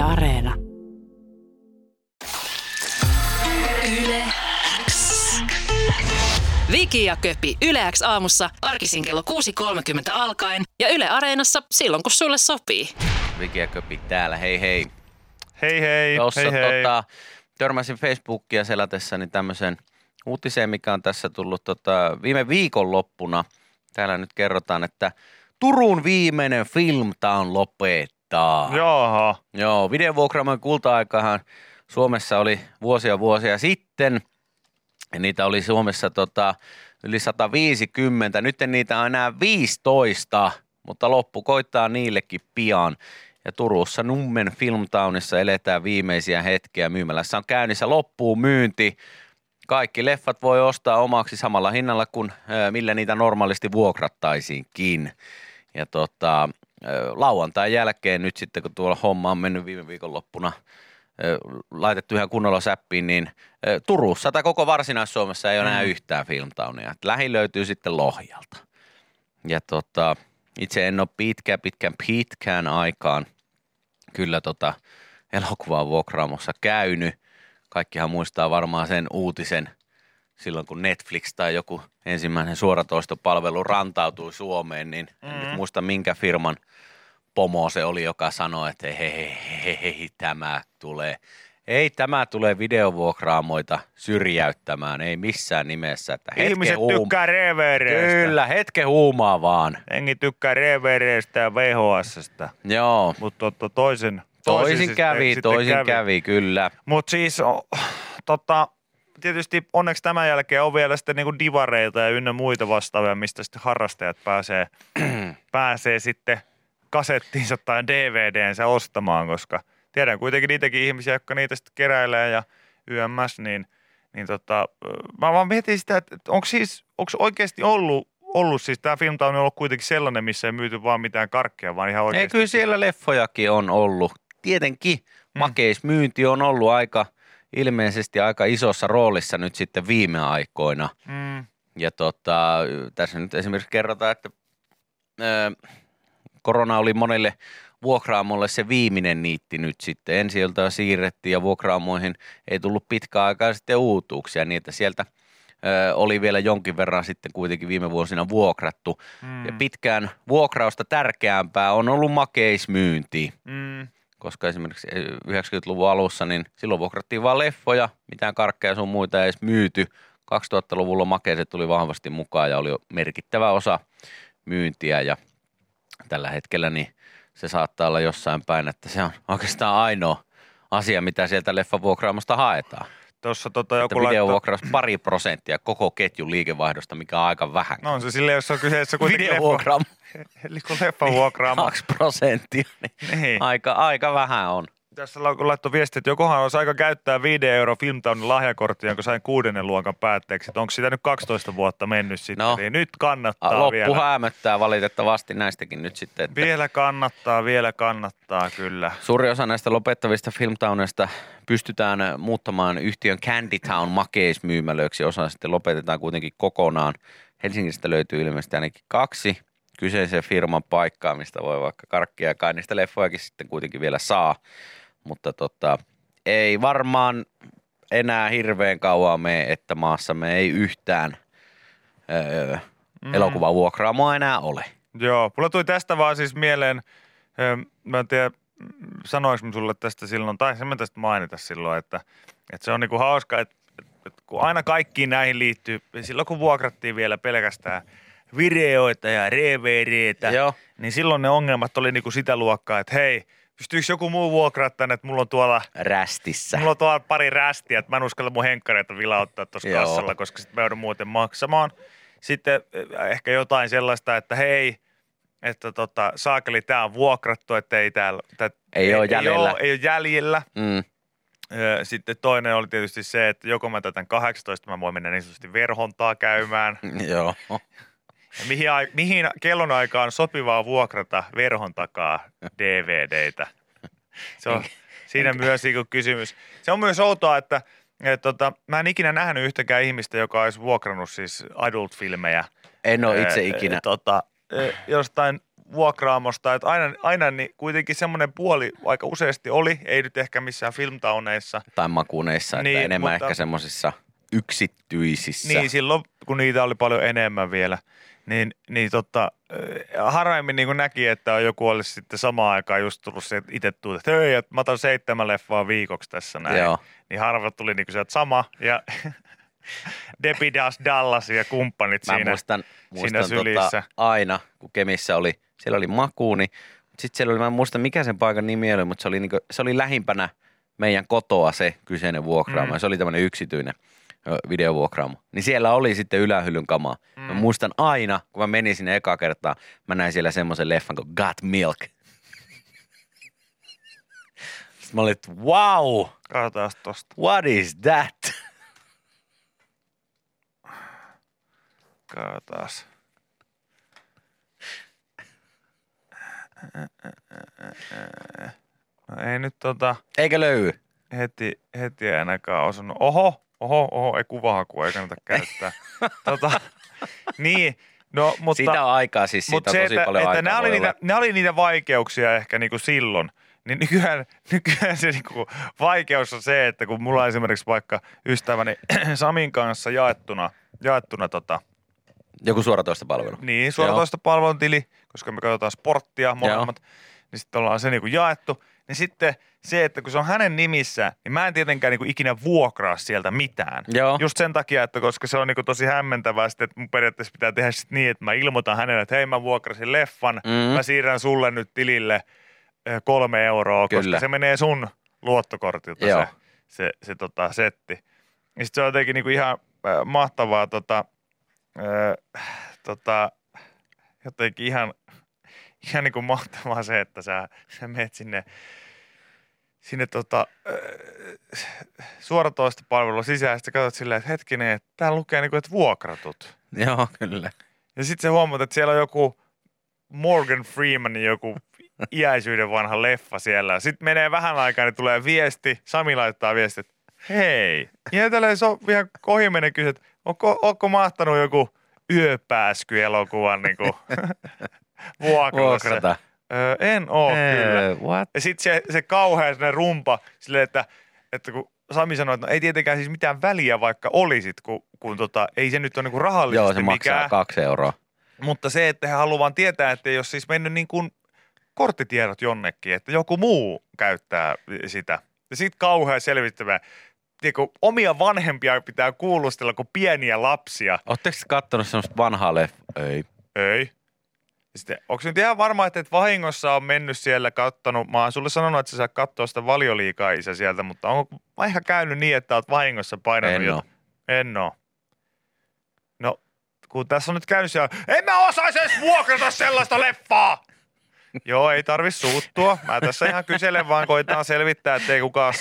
Yle Areena. Yle X. Viki ja Köpi Yle X aamussa arkisin kello 6.30 alkaen ja Yle Areenassa silloin kun sulle sopii. Viki ja Köpi täällä, hei hei. Hei hei. Tossa törmäsin Facebookia selatessani tämmöisen uutiseen, mikä on tässä tullut viime viikonloppuna. Täällä nyt kerrotaan, että Turun viimeinen Film Town lopettaa. Jaha. Joo, videovuokraamon kulta-aikahan Suomessa oli vuosia sitten. Ja niitä oli Suomessa yli 150. Nyt niitä on enää 15, mutta loppu koittaa niillekin pian. Ja Turussa Nummen Film Townissa eletään viimeisiä hetkiä. Myymälässä on käynnissä loppuun myynti. Kaikki leffat voi ostaa omaksi samalla hinnalla kuin millä niitä normaalisti vuokrattaisiinkin. Ja lauantain jälkeen nyt sitten, kun tuolla homma on mennyt viime viikonloppuna laitettu ihan kunnolla säppiin, niin Turussa tai koko Varsinais-Suomessa ei ole enää yhtään Film Townia. Lähi löytyy sitten Lohjalta. Ja itse en ole pitkään aikaan kyllä elokuvaa vuokraamossa käynyt. Kaikkihan muistaa varmaan sen uutisen silloin, kun Netflix tai joku ensimmäinen suoratoistopalvelu rantautui Suomeen, niin en nyt muista minkä firman pomo se oli, joka sanoi, että hei, tämä tulee. Ei tämä tulee videovuokraamoita syrjäyttämään, ei missään nimessä. Että ihmiset tykkää revereistä. Kyllä, hetken huumaa vaan. Engi tykkää revereistä ja VHS:stä. Joo. Mutta Toisin kävi, kyllä. Mutta siis tietysti onneksi tämän jälkeen on vielä sitten niinku divareita ja ynnä muita vastaavia, mistä sitten harrastajat pääsee sitten kasettiinsa tai DVD:nsä ostamaan, koska tiedän kuitenkin niitäkin ihmisiä, jotka niitä sitten keräilee ja yms, niin mä vaan mietin sitä, että onko oikeasti ollut siis tämä Film Town on ollut kuitenkin sellainen, missä ei myyty vaan mitään karkkia, vaan ihan oikeasti. Ei, kyllä siellä leffojakin on ollut. Tietenkin makeismyynti on ollut ilmeisesti aika isossa roolissa nyt sitten viime aikoina. Ja tässä nyt esimerkiksi kerrotaan, että korona oli monelle vuokraamolle se viimeinen niitti nyt sitten. Ensi-iltaan siirrettiin ja vuokraamoihin ei tullut pitkään aikaa sitten uutuuksia, niin että sieltä oli vielä jonkin verran sitten kuitenkin viime vuosina vuokrattu. Ja pitkään vuokrausta tärkeämpää on ollut makeismyynti, koska esimerkiksi 90-luvun alussa, niin silloin vuokrattiin vaan leffoja, mitään karkkeja sun muita ei edes myyty. 2000-luvulla makeiset tuli vahvasti mukaan ja oli merkittävä osa myyntiä ja tällä hetkellä niin se saattaa olla jossain päin, että se on oikeastaan ainoa asia, mitä sieltä leffavuokraamasta haetaan. Tuossa joku videovuokraus 2% koko ketjun liikevaihdosta, mikä on aika vähän. No on se silleen, jos on kyseessä kuitenkin videovuokraamo. Eli kun leffavuokraamo. 2%, niin aika vähän on. Tässä laittoi viesti, että jokohan olisi aika käyttää 5 euro Film Townin lahjakorttia, kun sain 6. luokan päätteeksi. Onko sitä nyt 12 vuotta mennyt sitten? No, niin nyt kannattaa loppu vielä. Loppu häämöttää valitettavasti näistäkin nyt sitten. Että vielä kannattaa kyllä. Suuri osa näistä lopettavista Film Towneista pystytään muuttamaan yhtiön Candy Town makeismyymälöiksi. Osa sitten lopetetaan kuitenkin kokonaan. Helsingistä löytyy ilmeisesti ainakin 2 kyseisen firman paikkaa, mistä voi vaikka karkkia ja kai niistä leffojakin sitten kuitenkin vielä saa. Mutta ei varmaan enää hirveän kauan mene, että maassamme ei yhtään elokuvavuokraamoa enää ole. Joo, mulla tuli tästä vaan siis mieleen, mä en tiedä sanoinko mä sulle tästä silloin, tai en mä tästä mainita silloin, että se on niinku hauska, että kun aina kaikkiin näihin liittyy, silloin kun vuokrattiin vielä pelkästään videoita ja DVD:tä, niin silloin ne ongelmat oli niinku sitä luokkaa, että hei, pystyykö joku muu vuokraa tänne, että mulla on tuolla rästissä. Mulla on tuolla pari rästiä, että mä en uskalla mun henkkareita vilauttaa tuossa kassalla, koska sitten mä joudun muuten maksamaan. Sitten ehkä jotain sellaista, että hei, että saakeli tää on vuokrattu, että ei täällä. Ei ole jäljellä. Sitten toinen oli tietysti se, että joko mä tätän 18, mä voin mennä niin sanotusti verhontaa käymään. Joo. Mihin kellonaikaan on sopivaa vuokrata verhon takaa DVD:tä? Se on siinä myös kysymys. Se on myös outoa, että mä en ikinä nähnyt yhtäkään ihmistä, joka olisi vuokrannut siis adult-filmejä. En ole itse ikinä. Jostain vuokraamosta, että aina niin kuitenkin semmoinen puoli aika useasti oli, ei nyt ehkä missään filmtauneissa. Tai makuuneissa, niin, että enemmän mutta, ehkä semmoisissa yksityisissä. Niin, silloin kun niitä oli paljon enemmän vielä, niin totta, harvemmin niin näki, että joku olisi sitten samaan aikaan just tullut se itse tuut, että hei, että mä otan 7 leffaa viikoksi tässä näin. Joo. Niin harva tuli niin kuin se, että sama ja Debbie Does Dallas ja kumppanit mä siinä muistan siinä sylissä. Aina, kun Kemissä oli, siellä oli makuuni, mutta sitten siellä oli, mä en muista mikä sen paikan nimi oli, mutta se oli lähimpänä meidän kotoa se kyseinen vuokraama. Se oli tämmöinen yksityinen videovuokraamo. Niin siellä oli sitten ylähyllyn kamaa. Mä muistan aina, kun mä menin sinne ekaa kertaa, mä näin siellä semmoisen leffan kuin Got Milk. Sitten mä olin, että wow! Katsotaan tosta. What is that? Katsotaas. No ei nyt Eikä löydy? Heti ei ainakaan osunut. Oho, ei kuvahakua, ei kannata käyttää. Niin, no mutta... Sitä on aikaa siis, siitä tosi paljon aikaa. Mutta ne oli niitä vaikeuksia ehkä niinku silloin. Niin nykyään se niinku vaikeus on se, että kun mulla on esimerkiksi vaikka ystäväni Samin kanssa jaettuna joku suoratoistopalvelu. Niin, suoratoistopalvelun tili, koska me katsotaan sporttia molemmat, niin sitten ollaan se niinku jaettu. Niin sitten se, että kun se on hänen nimissä, niin mä en tietenkään niinku ikinä vuokraa sieltä mitään. Joo. Just sen takia, että koska se on niinku tosi hämmentävää sitten, että mun periaatteessa pitää tehdä sit niin, että mä ilmoitan hänelle, että hei mä vuokrasin leffan, mä siirrän sulle nyt tilille 3 euroa, kyllä, koska se menee sun luottokortilta se setti. Ja sit se on jotenkin niinku ihan mahtavaa jotenkin ihan niin kuin mahtavaa se, että sä menet sinne suoratoistopalvelun sisään, ja sitten katsot silleen, että hetkinen, että tää lukee niin kuin, että vuokratut. Joo, kyllä. Ja sitten sä huomaat, että siellä on joku Morgan Freemanin joku iäisyyden vanha leffa siellä. Sitten menee vähän aikaa, niin tulee viesti, Sami laittaa viesti, että hei. Ja tälleen se on ihan kohimenen kysyä, että ootko mahtanut joku yöpääskyelokuvan niin kuin... vuokrata. En oo kyllä. What? Ja sit se kauhea sellainen rumpa silleen, että kun Sami sanoi, että no, ei tietenkään siis mitään väliä vaikka olisit, kun ei se nyt ole niinku rahallisesti mikään. Joo, se maksaa 2 euroa. Mutta se, että he haluaa tietää, että jos siis mennyt niin kuin korttitiedot jonnekin, että joku muu käyttää sitä. Ja sit kauhea selvittämään. Tiedätkö, omia vanhempia pitää kuulustella kuin pieniä lapsia. Ootteko kattonut semmoista vanhaa leffaa? Ei. Sitten, onko nyt ihan varma, että et vahingossa on mennyt siellä kattonut? Mä oon sulle sanonut, että sä saa katsoa sitä Valioliigaa isä sieltä, mutta onko ihan käynyt niin, että oot vahingossa painanut jotain? En oo. No, kun tässä on nyt käynyt siellä, en mä osais edes vuokrata sellaista leffaa! Joo, ei tarvi suuttua. Mä tässä ihan kyselen, vaan koitaan selvittää, ettei kukaan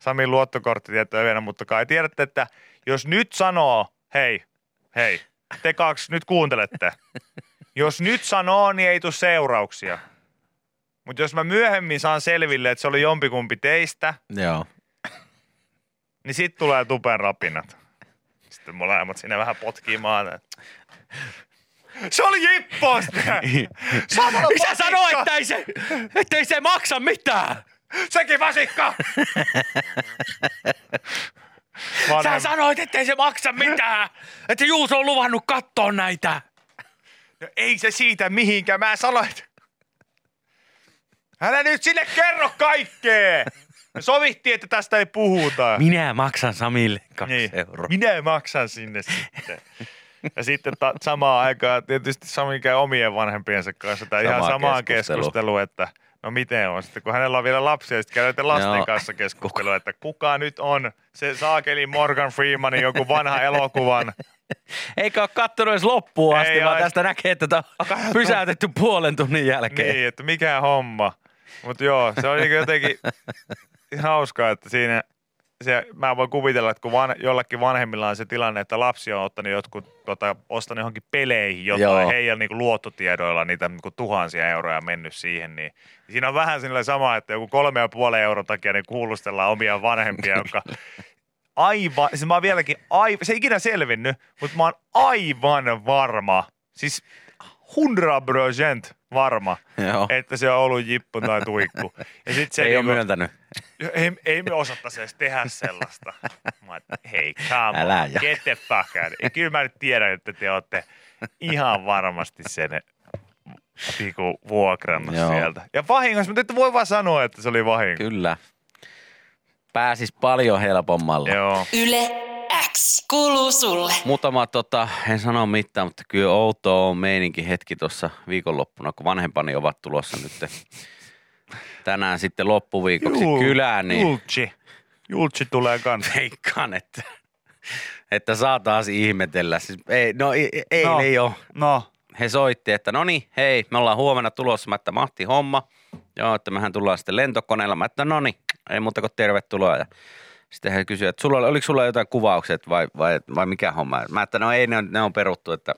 Samin luottokorttitietoja vielä, mutta kai tiedätte, että jos nyt sanoo, hei, te kaksi nyt kuuntelette. Jos nyt sanoo, niin ei tule seurauksia. Mutta jos mä myöhemmin saan selville, että se oli jompikumpi teistä, niin sit tulee tupen rapinat. Sitten molemmat sinne vähän potkii maata. Se oli Jippo! Isä sanoi, ettei se maksa mitään! Sekin vasikka! Sä sanoit, ettei se maksa mitään! Että Juuso on luvannut katsoa näitä! No ei se siitä mihinkään, mä sanoin. Älä nyt sinne kerro kaikkea. Me sovittiin, että tästä ei puhuta. Minä maksan Samille 2 euroa. Minä maksan sinne sitten. Ja sitten samaan aikaan tietysti Sami käy omien vanhempiensa kanssa. Tai ihan samaan keskusteluun, että no miten on. Sitten kun hänellä on vielä lapsia, sitten käydään lasten kanssa keskustelua, että kuka nyt on se saakeli Morgan Freemanin joku vanha elokuvan. Eikä ole kattonut edes loppuun asti, vaan tästä näkee, että tämä on pysäytetty puolen tunnin jälkeen. Niin, että mikä homma. Mutta joo, se on jotenkin hauskaa, että siinä mä voin kuvitella, että kun jollakin vanhemmilla on se tilanne, että lapsi on ottanut jotkut, ostanut johonkin peleihin jotain, heidän niinku luottotiedoilla niitä niinku 1,000 euroja mennyt siihen, niin siinä on vähän sellainen sama, että joku 3,5 euron takia ne kuulustellaan omia vanhempia, jotka... Aivan, siis mä oon vieläkin se ei ikinä selvinnyt, mutta mä oon aivan varma, siis 100%, varma, että se on ollut jippu tai tuikku. Ja sit se ei ole myöntänyt. Ei me osattaisi edes tehdä sellaista. Mä oon, hei, come on, get the fuck out. Kyllä mä nyt tiedän, että te olette ihan varmasti sen vuokrannut sieltä. Ja vahingossa, mutta ette voi vaan sanoa, että se oli vahinko. Kyllä. Pääsis paljon helpommalla. Joo. Yle X kuuluu sulle. Muutama, en sano mitään, mutta kyllä outoa on meininki hetki tuossa viikonloppuna, kun vanhempani ovat tulossa nyt tänään sitten loppuviikoksi kylään. Niin Jultsi tulee kanssa. Veikkaan, että saa taas ihmetellä. Siis ei ole. No. He soitti, että no niin, hei, me ollaan huomenna tulossa. Mä, että mahti homma. Joo, että mehän tullaan sitten lentokoneella. Mä, että no niin, ei muuta kuin tervetuloa. Ja sitten hän kysyi, että oliko sulla jotain kuvaukset vai mikä homma? Mä, että no ei, ne on peruttu, että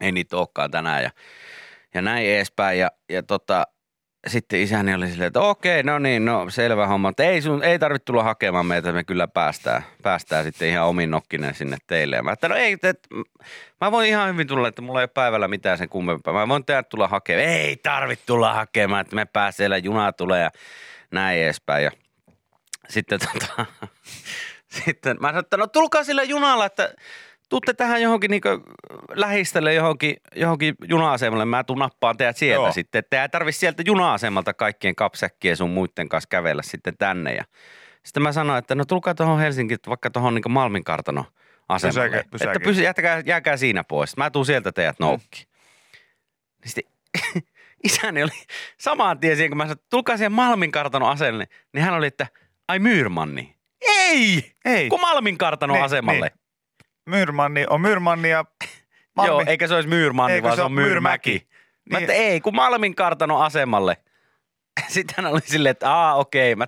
ei niitä olekaan tänään ja näin edespäin. Ja sitten isäni oli silleen, että okei, no niin, no selvä homma. Mutta ei tarvitse tulla hakemaan meitä, me kyllä päästään sitten ihan omin nokkinen sinne teille. Ja mä, että no ei, mä voin ihan hyvin tulla, että mulla ei ole päivällä mitään sen kummempaa. Mä voin täältä tulla hakemaan. Ei tarvitse tulla hakemaan, että me pääsemme, juna tulee ja näin edespäin. Ja sitten sitten mä sanoin, että no tulkaa sillä junalla, että tuutte tähän johonkin niin lähistölle johonkin juna-asemalle. Mä tuun nappaan teidät sieltä sitten. Että ei tarvitse sieltä juna-asemalta kaikkien kapsäkkien sun muiden kanssa kävellä sitten tänne. Ja sitten mä sanoin, että no tulkaa tuohon Helsinkiin, vaikka tuohon niin Malminkartano asemalle. Pysäke. Että jääkää siinä pois. Mä tuun sieltä teidät noukkiin. Mm. Sitten isäni oli samaan tien siihen, kun mä sanoin, että tulkaa siihen Malminkartano asemalle. Niin hän oli, että ai Myyrmanni. Ei. Kun Malminkartano asemalle. Myyrmanni on Myyrmanni ja Malmi. Joo, eikä se olisi Myyrmanni, vaan se on Myyrmäki. Mä niin. Ei, kun Malminkartano asemalle. Sitten hän oli silleen, että okei. Mä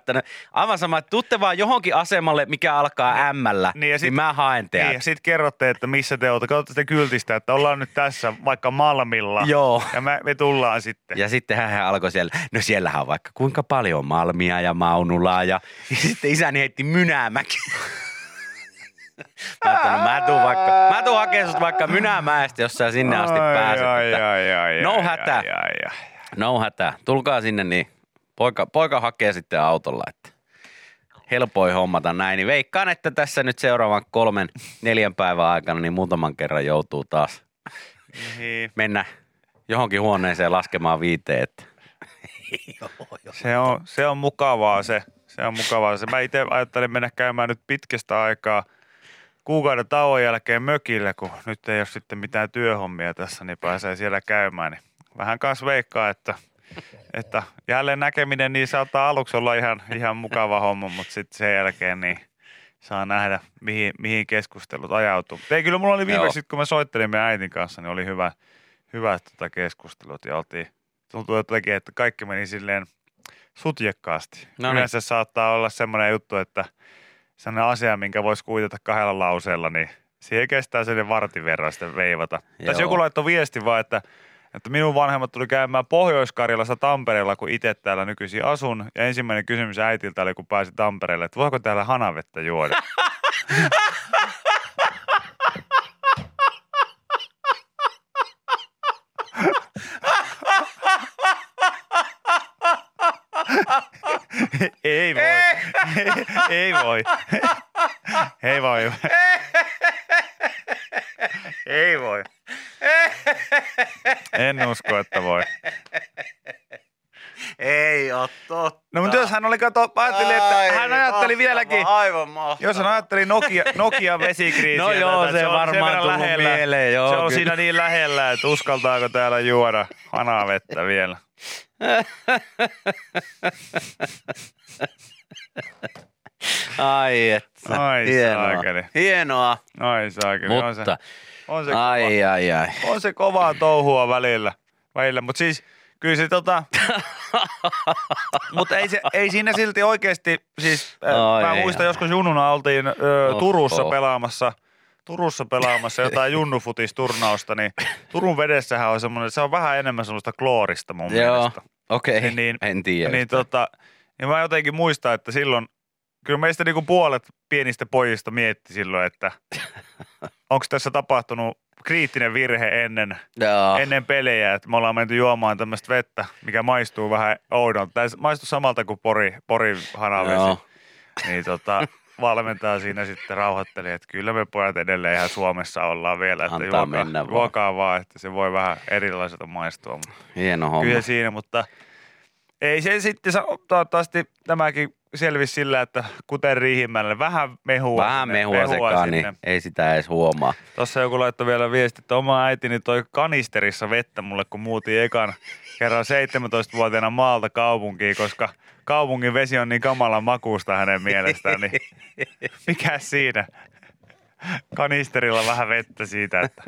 aivan sama, että tuutte vaan johonkin asemalle, mikä alkaa M:llä, niin mä haen teidät. Ja sitten kerrotte, että missä te olette. Katsotte kyltistä, että ollaan nyt tässä vaikka Malmilla. Joo. Ja me tullaan sitten. Ja sitten hän alkoi siellä. No siellähän on vaikka kuinka paljon Malmia ja Maunulaa. Ja sitten isäni heitti Mynämäki. Mä ajattelin, mä tuun hakemaan sut vaikka Mynämäestä, jos sä sinne asti pääset. No hätä. Tulkaa sinne, niin poika hakee sitten autolla, että helpoin hommata näin. Niin veikkaan, että tässä nyt seuraavan 3-4 päivän aikana niin muutaman kerran joutuu taas mennä johonkin huoneeseen laskemaan 5, että se on mukavaa se. Se on mukavaa se. Mä itse ajattelin mennä käymään nyt pitkästä aikaa kuukauden tauon jälkeen mökillä, kun nyt ei ole sitten mitään työhommia tässä, niin pääsee siellä käymään. Niin vähän kanssa veikkaa, että jälleen näkeminen niin saattaa aluksi olla ihan mukava homma, mutta sitten sen jälkeen niin saa nähdä, mihin keskustelut ajautuu. Ei, kyllä mulla oli viimeksi, kun mä soittelin meidän äitin kanssa, niin oli hyvät keskustelut ja tuntui jotenkin, että kaikki meni silleen sutjekkaasti. Noniin. Yleensä saattaa olla semmoinen juttu, että sellainen asia, minkä voisi kuitata 2 lauseella, niin siihen kestää sen vartin verran sitten veivata. Joo. Tässä joku laittoi viesti vaan, että minun vanhemmat tuli käymään Pohjois-Karjalasta Tampereella, kun itse täällä nykyisin asun. Ja ensimmäinen kysymys äitiltä oli, kun pääsi Tampereelle, että voiko täällä hanavettä juoda? Ei voi. En usko, että voi. Ei ole totta. No mutta jos hän oli ajattelin, että hän ajatteli vieläkin. Aivan mahtavaa. Jos hän ajatteli Nokia vesikriisiä. No joo, se on varmaan tullut mieleen. Joo, se on kyllä siinä niin lähellä, että uskaltaako täällä juoda hanavettä vielä. Ai että. Hienoa. Ai saakeli. Mutta on se kova. Ai. On se kovaa touhua välillä. Mutta siis kyllä se mutta ei siinä silti oikeasti. Siis mä muistan joskus jununa oltiin Turussa pelaamassa jotain junnufutisturnausta, niin Turun vedessähän on semmoinen, se on vähän enemmän semmoista kloorista mun mielestä. Okei, niin, en tiedä. Niin mä jotenkin muistan, että silloin, kyllä meistä niinku puolet pienistä pojista mietti silloin, että onko tässä tapahtunut kriittinen virhe ennen pelejä, että me ollaan menty juomaan tämmöistä vettä, mikä maistuu vähän oudolta. Tämä maistuu samalta kuin Porin hanavesi. Niin valmentaa siinä sitten rauhoitteli, että kyllä me pojat edelleen ihan Suomessa ollaan vielä. Että juokaa vaan, että se voi vähän erilaiselta maistua. Hieno homma. Kyllä siinä, mutta ei se sitten toivottavasti tämäkin selvisi sillä, että kuten Riihimäläinen, vähän mehua sekaan, niin ei sitä edes huomaa. Tuossa joku laittoi vielä viesti, että oma äitini toi kanisterissa vettä mulle, kun muutin ekan kerran 17-vuotiaana maalta kaupunkiin, koska kaupungin vesi on niin kamalan makuusta hänen mielestään, niin mikä siinä? Kanisterilla vähän vettä siitä, että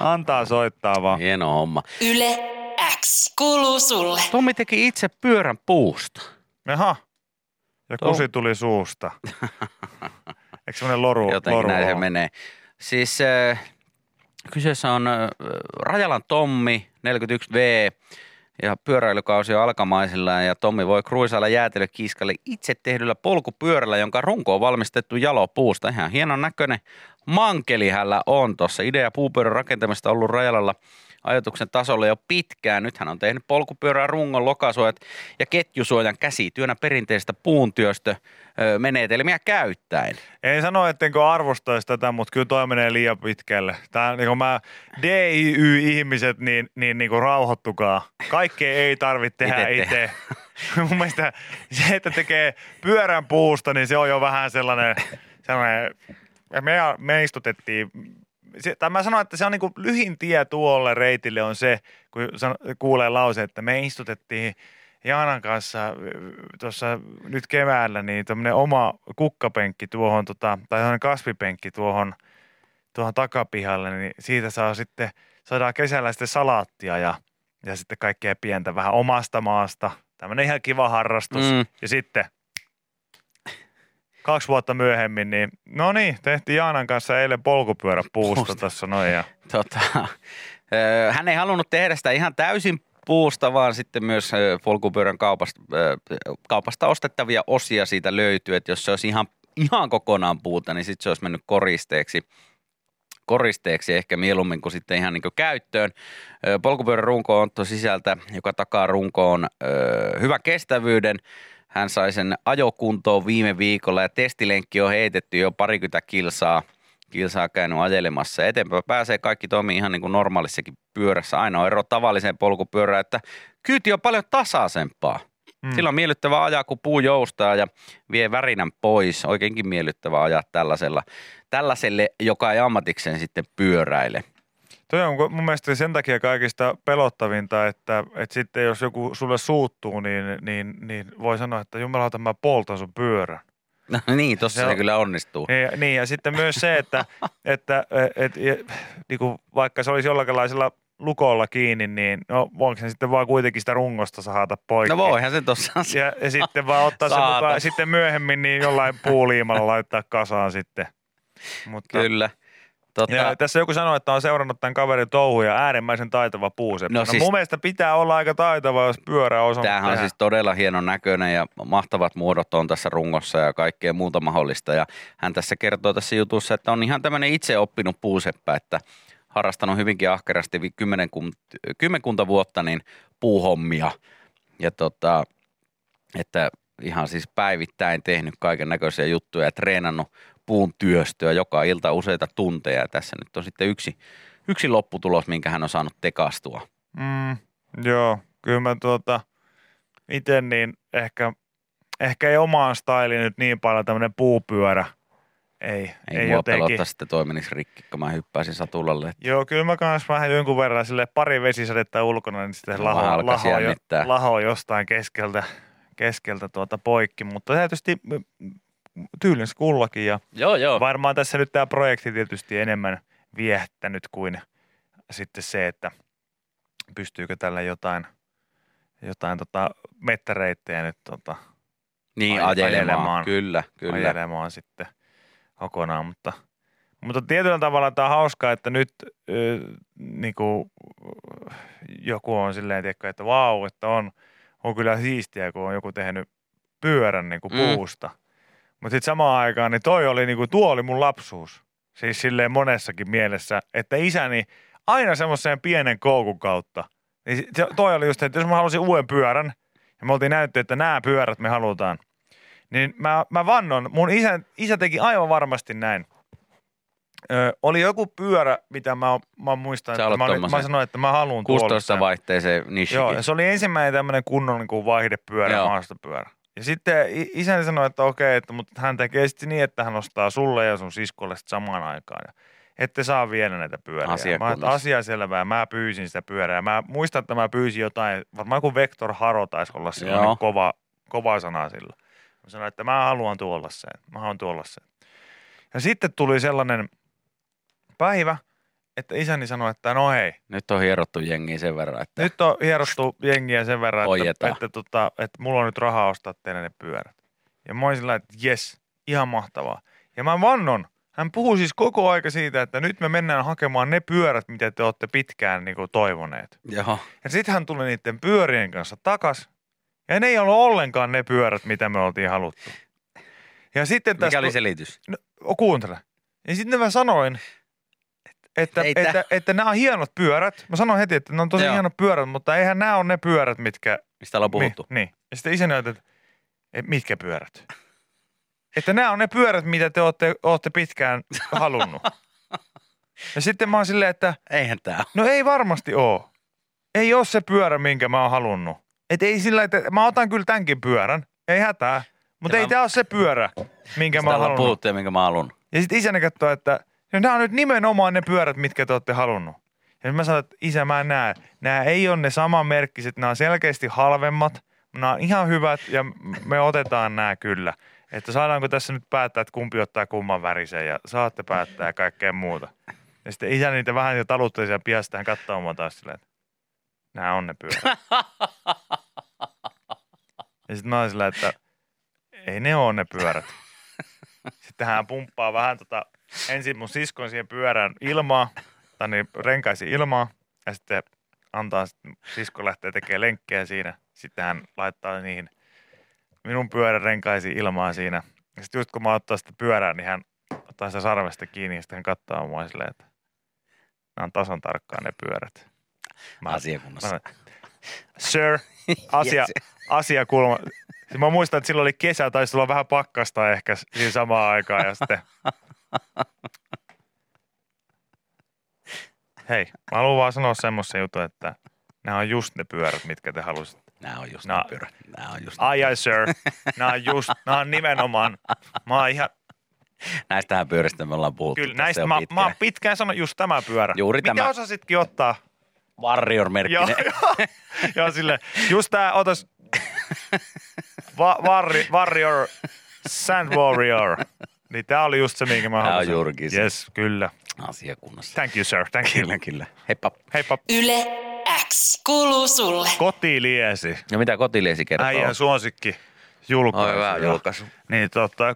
antaa soittaa vaan. Hieno homma. Yle X kuuluu sulle. Tommi teki itse pyörän puusta. Aha. Ja kusi tuli suusta. Eikö semmoinen loru? Jotenkin näin se menee. Siis kyseessä on Rajalan Tommi, 41V, ja pyöräilykausi on alkamaisillaan, ja Tommi voi kruisailla jäätelökiskalle itse tehdyllä polkupyörällä, jonka runko on valmistettu jalopuusta. Ihan hienon näköinen mankeli hänellä on tuossa. Idea puupyörän rakentamista on ollut Rajalalla ajatuksen tasolla jo pitkään. Nyt hän on tehnyt polkupyörää, rungon, lokasuojat ja ketjusuojan käsityönä perinteistä puuntyöstö menetelmiä käyttäen. En sano, ettenkö arvostaisi tätä, mutta kyllä toi menee liian pitkälle. Tää, niin kun mä DIY-ihmiset, niin rauhoittukaa. Kaikkea ei tarvitse tehdä itse. Mun mielestä se, että tekee pyörän puusta, niin se on jo vähän sellainen me istutettiin. Mä sanoin, että se on niin kuin lyhin tie tuolle reitille on se, kun kuulee lause, että me istutettiin Jaanan kanssa tuossa nyt keväällä niin tämmöinen oma kukkapenkki tuohon, tai kasvipenkki tuohon takapihalle, niin siitä saadaan kesällä sitten salaattia ja sitten kaikkea pientä vähän omasta maasta. Tämmöinen ihan kiva harrastus. Ja sitten 2 vuotta myöhemmin, niin no niin, tehtiin Jaanan kanssa eilen polkupyöräpuusta tuossa noin. Ja hän ei halunnut tehdä sitä ihan täysin puusta, vaan sitten myös polkupyörän kaupasta ostettavia osia siitä löytyy. Että jos se olisi ihan kokonaan puuta, niin sitten se olisi mennyt koristeeksi ehkä mieluummin kuin sitten ihan niin kuin käyttöön. Polkupyörän runko on tuo sisältä, joka takaa runkoon hyvän kestävyyden. Hän sai sen ajokuntoon viime viikolla ja testilenkki on heitetty jo parikymmentä kilsaa käynyt ajelemassa. Eteenpäin pääsee, kaikki toimii ihan niin kuin normaalissakin pyörässä. Ainoa ero tavalliseen polkupyörään, että kyyti on paljon tasaisempaa. Sillä on miellyttävä ajaa, kun puu joustaa ja vie värinän pois. Oikeinkin miellyttävä ajaa tällaiselle, joka ei ammatikseen sitten pyöräile. Toi on mun mielestä sen takia kaikista pelottavinta, että sitten jos joku sulle suuttuu, niin voi sanoa, että jumalauta, mä poltan sun pyörän. No niin, tossa se kyllä onnistuu. Niin, ja sitten myös se, että niin kuin vaikka se olisi jollakinlaisella lukolla kiinni, niin no voinko sen sitten vaan kuitenkin sitä rungosta sahata poikki. No voihan se tossa. Ja sitten vaan ottaa sen mukaan, sitten myöhemmin niin jollain puuliimalla laittaa kasaan sitten. Mutta kyllä. Ja tässä joku sanoi, että on seurannut tämän kaverin touhuja, äärimmäisen taitava puuseppä. No siis, mun mielestä pitää olla aika taitava, jos pyörä on. Tämähän on siis todella hienon näköinen ja mahtavat muodot on tässä rungossa ja kaikkea muuta mahdollista. Ja hän tässä kertoo tässä jutussa, että on ihan tämmöinen itse oppinut puuseppä, että harrastanut hyvinkin ahkerasti 10 vuotta niin puuhommia. Ja että ihan siis päivittäin tehnyt kaiken näköisiä juttuja ja treenannut puun työstöä joka ilta useita tunteja. Tässä nyt on sitten yksi lopputulos, minkä hän on saanut tekastua. Joo, kyllä mä itse niin ehkä ei omaan styliin nyt niin paljon tämmöinen puupyörä. Ei mua jotenkin pelottaa, että toi menisi rikki, kun mä hyppäisin satulalle. Joo, kyllä mä kanssa vähän jonkun verran sille pari vesisadetta ulkona, niin sitten laho jostain keskeltä poikki, mutta tietysti tyylinsä kullakin ja joo. Varmaan tässä nyt tämä projekti tietysti enemmän viehtänyt kuin sitten se, että pystyykö tällä jotain mettäreittejä nyt niin ajelemaan, kyllä. Ajelemaan sitten kokonaan, mutta tietyllä tavalla tämä on hauskaa, että nyt niinku, joku on silleen, tiedätkö, että vau, että on kyllä siistiä, kun on joku tehnyt pyörän niinku puusta. Mutta sitten samaan aikaan, niin toi oli niinku, tuo oli mun lapsuus. Siis silleen monessakin mielessä, että isäni aina semmoiseen pienen koukun kautta. Niin toi oli just, että jos mä halusin uuden pyörän, ja me oltiin näytty, että nämä pyörät me halutaan, niin mä vannon, mun isä teki aivan varmasti näin. Oli joku pyörä, mitä mä muistan, että mä sanoin, että mä haluan tuolla. 16 vaihteeseen nishikin. Joo, ja se oli ensimmäinen tämmöinen kunnon niin kuin vaihdepyörä, joo, maastopyörä. Ja sitten isäni sanoi, että okei, että, mutta hän tekee sitten niin, että hän ostaa sulle ja sun siskolle samaan aikaan. Ja ette saa viedä näitä pyöriä. Asia selvää. Mä pyysin sitä pyörää. Mä muistan, että mä pyysin jotain, varmaan joku Vector Haro taisi olla sellainen niin kova sana sillä. Mä sanoin, että mä haluan tuolla sen. Mä haluan tuolla sen. Ja sitten tuli sellainen päivä, että isäni sanoi, että no hei. Nyt on hierottu jengiä sen verran, että mulla on nyt rahaa ostaa teille ne pyörät. Ja mä olin sillä, että jes, ihan mahtavaa. Ja mä vannon. Hän puhuu siis koko aika siitä, että nyt me mennään hakemaan ne pyörät, mitä te olette pitkään niin kuin toivoneet. Jaha. Ja sitten hän tuli niiden pyörien kanssa takas. Ja ne ei ollut ollenkaan ne pyörät, mitä me oltiin haluttu. Ja sitten mikä oli selitys? No, kuuntele. Ja sitten mä sanoin, että nämä on hienot pyörät. Mä sanoin heti, että ne on tosi hienot pyörät, mutta eihän nämä ole ne pyörät, mitkä... Mistä ollaan puhuttu. Niin. Ja sitten isä näytti, että mitkä pyörät? Että nämä on ne pyörät, mitä te olette pitkään halunnut. Ja sitten mä oon silleen, että... Eihän tää ole. No ei varmasti oo. Ei oo se pyörä, minkä mä oon halunnut. Että ei sillä, että mä otan kyllä tämänkin pyörän. Ei hätää. Mutta ei tää oo se pyörä, minkä mä oon halunnut. Puhuttu, minkä mä halunnut. Ja sitten isäni katsoo, että... No nämä on nyt nimenomaan ne pyörät, mitkä te olette halunnut. Ja mä sanon, että isä, mä en näe. Nämä ei ole ne samanmerkkiset. Nämä on selkeästi halvemmat. Nämä on ihan hyvät ja me otetaan nämä kyllä. Että saadaanko tässä nyt päättää, että kumpi ottaa kumman värisen ja saatte päättää ja kaikkea muuta. Ja sitten isä niitä vähän jo talutteli siellä piästä, hän katsoo mua taas silleen, että nämä on ne pyörät. Ja sitten mä olin silleen, että ei ne ole ne pyörät. Sitten hän pumppaa vähän ensin mun siskon siihen pyörään ilmaa, tai niin renkaisi ilmaa, ja sitten antaa, sisko lähtee tekemään lenkkejä siinä. Sitten hän laittaa niihin minun pyörän renkaisiin ilmaa siinä. Ja sitten just kun mä ottaa sitä pyörää, niin hän ottaa sitä sarvesta kiinni, ja sitten hän katsoo mua silleen, että nämä on tasan tarkkaan ne pyörät. Asiakunnassa. Sir, asiakulma. Mä muistan, että silloin oli kesä, taisi tulla vähän pakkasta ehkä siinä samaan aikaan, ja sitten... Hei, mä haluan vaan sanoa semmoisen jutun, että nämä on just ne pyörät, mitkä te halusitte. Nämä on just ne pyörät. Ai ai sir, nämä on nimenomaan, mä oon ihan... Näistähän pyöristä me ollaan puhuttu. Kyllä, näistä mä oon pitkään sanonut just tämä pyörä. Juuri tämä. Mitä osasitkin ottaa? Warrior-merkkinen. Joo, silleen, just tää otas Warrior, Sand Warrior. Niin tämä oli just se, minkä mä halusin. Tämä on juurikin se. Yes, kyllä. Asiakunnassa. Thank you, sir. Thank you. Kyllä, kyllä. Heippa. Heippa. Yle X kuuluu sulle. Kotiliesi. No mitä Kotiliesi kertoo? Äijän suosikki julkaisu. Oi, hyvä julkaisu. Niin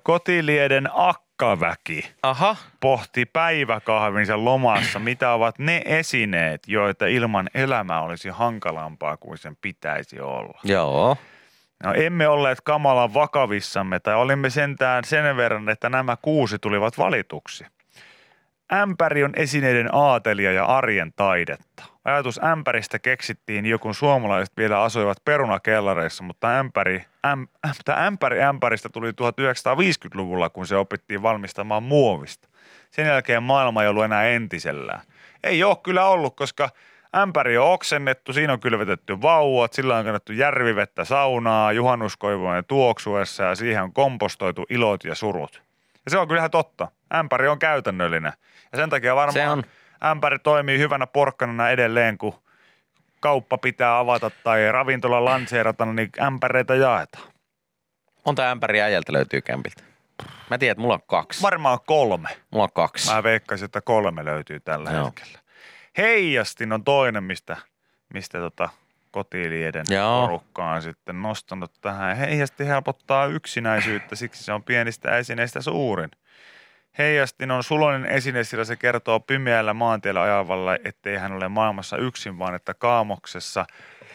Kotilieden akkaväki. Aha. Pohti päiväkahvinsa lomassa, mitä ovat ne esineet, joita ilman elämää olisi hankalampaa kuin sen pitäisi olla. Joo. No, emme olleet kamalan vakavissamme, tai olimme sentään sen verran, että nämä 6 tulivat valituksi. Ämpäri on esineiden aatelia ja arjen taidetta. Ajatus ämpäristä keksittiin jo, kun suomalaiset vielä asuivat perunakellareissa, mutta ämpäristä tuli 1950-luvulla, kun se opittiin valmistamaan muovista. Sen jälkeen maailma ei ollut enää entisellään. Ei ole kyllä ollut, koska... Ämpäri on oksennettu, siinä on kylvetetty vauvat, sillä on kannettu järvivettä saunaa, juhannuskoivojen tuoksuessa ja siihen on kompostoitu ilot ja surut. Ja se on kyllähän totta. Ämpäri on käytännöllinen. Ja sen takia varmaan ämpäri toimii hyvänä porkkanana edelleen, kun kauppa pitää avata tai ravintola lanseerata, niin ämpäreitä jaetaan. Monta ämpäriä äijältä löytyy kämpiltä? Mä tiedän, että mulla on 2. Varmaan 3. Mulla on 2. Mä veikkaisin, että 3 löytyy tällä hetkellä. Heijastin on toinen, mistä Kotilieden porukka on sitten nostanut tähän. Heijastin helpottaa yksinäisyyttä, siksi se on pienistä esineistä suurin. Heijastin on suloinen esine, sillä se kertoo pimeällä maantiellä ajavalle, ettei hän ole maailmassa yksin, vaan että kaamoksessa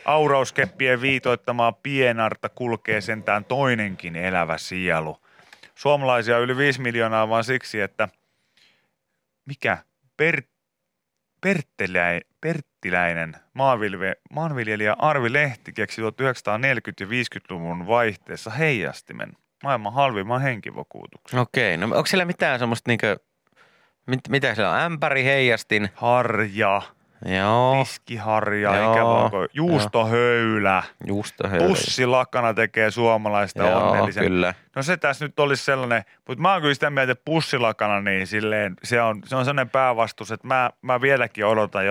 aurauskeppien viitoittamaa pienarta kulkee sentään toinenkin elävä sielu. suomalaisia yli 5 miljoonaa, vaan siksi, että mikä Perttiläinen maanviljelijä Arvi Lehti keksi 1940- ja 50-luvun vaihteessa heijastimen, maailman halvimman henkivakuutuksen. Okei, no onko siellä mitään semmoista niinkö, mitä siellä on, ämpäri, heijastin? Harja. Joo. Tiskiharja, enkä vaako. Juustohöylä. Juustohöylä. Pussilakana tekee suomalaista onnellisen. Kyllä. No se tässä nyt olisi sellainen, mutta mä oon kyllä sitä mieltä, että pussilakana niin silleen, se on sellainen päävastus, että mä vieläkin odotan